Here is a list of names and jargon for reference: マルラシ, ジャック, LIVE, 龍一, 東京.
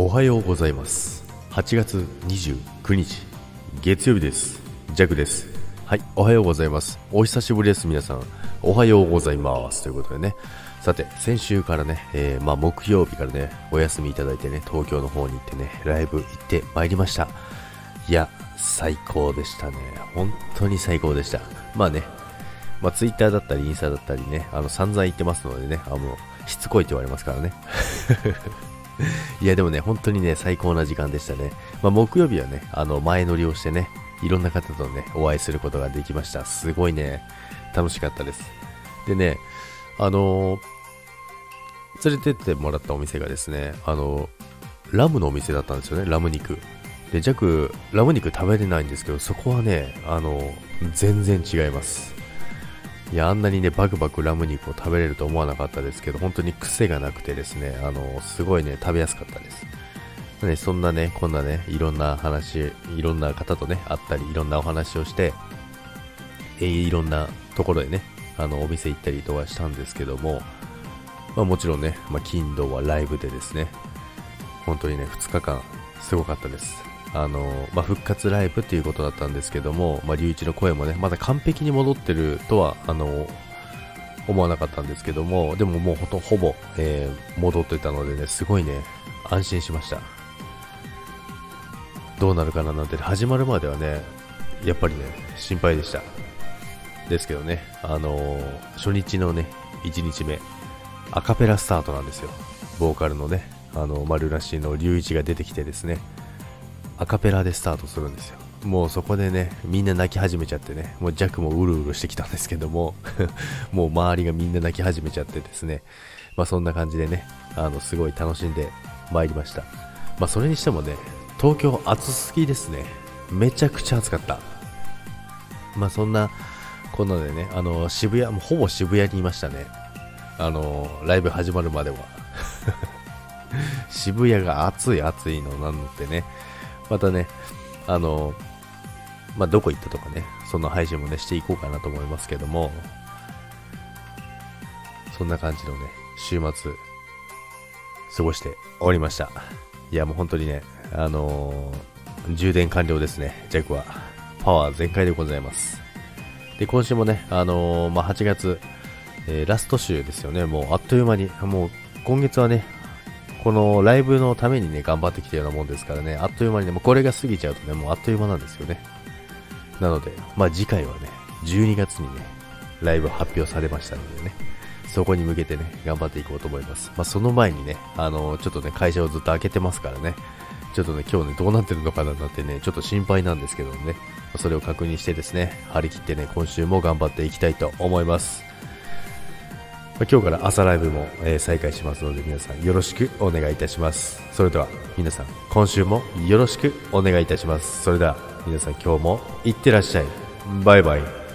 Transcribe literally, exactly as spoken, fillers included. おはようございます。はちがつにじゅうくにち月曜日です。ジャクです。はい、おはようございます。お久しぶりです。皆さんおはようございますということでね、さて先週からね、えー、まあ木曜日からねお休みいただいてね、東京の方に行ってねライブ行ってまいりました。いや最高でしたね。本当に最高でした。まあね、まあ、ツイッターだったりインスタだったりね、あの散々言ってますのでね、あのしつこいって言われますからねいやでもね、本当にね最高な時間でしたね。まあ、木曜日はね、あの前乗りをしてね、いろんな方とねお会いすることができました。すごいね楽しかったです。でね、あのー、連れてってもらったお店がですね、あのー、ラムのお店だったんですよね。ラム肉で、弱ラム肉食べれないんですけど、そこはね、あのー、全然違います。いや、あんなにねバクバクラム肉を食べれると思わなかったですけど、本当に癖がなくてですね、あのすごいね食べやすかったです。でそんなねこんなねいろんな話、いろんな方とね会ったり、いろんなお話をして、えー、いろんなところでね、あのお店行ったりとはしたんですけども、まあ、もちろんね、まあ、金土はライブでですね、本当にねふつかかんすごかったです。あのまあ、復活ライブということだったんですけども、まあ、龍一の声もねまだ完璧に戻ってるとはあの思わなかったんですけども、でももうほとほぼ、えー、戻ってたのでね、すごいね安心しました。どうなるかななんて始まるまではねやっぱりね心配でしたですけどね、あの初日のねいちにちめアカペラスタートなんですよ。ボーカルのねあのマルラシの龍一が出てきてですね、アカペラでスタートするんですよ。もうそこでねみんな泣き始めちゃってね、もうジャックもうるうるしてきたんですけどももう周りがみんな泣き始めちゃってですね、まあそんな感じでね、あのすごい楽しんでまいりました。まあそれにしてもね東京暑すぎですね。めちゃくちゃ暑かった。まあそんなこんなでね、あの渋谷もほぼ渋谷にいましたね、あのライブ始まるまでは渋谷が暑い暑いのなんてね、またね、あの、まあ、どこ行ったとかね、その配信もね、していこうかなと思いますけども、そんな感じのね、週末、過ごしておりました。いや、もう本当にね、あのー、充電完了ですね、ジャックは。パワー全開でございます。で、今週もね、あのー、まあ、はちがつ、えー、ラスト週ですよね、もうあっという間に、もう今月はね、このライブのためにね頑張ってきたようなもんですからね、あっという間にねもうこれが過ぎちゃうとねもうあっという間なんですよね。なのでまあ次回はねじゅうにがつにねライブ発表されましたのでね、そこに向けてね頑張っていこうと思います。まあその前にね、あのちょっとね会社をずっと開けてますからね、ちょっとね今日ねどうなってるのかななんてねちょっと心配なんですけどね、それを確認してですね張り切ってね今週も頑張っていきたいと思います。今日から朝ライブも再開しますので、皆さんよろしくお願いいたします。それでは皆さん今週もよろしくお願いいたします。それでは皆さん今日もいってらっしゃい。バイバイ。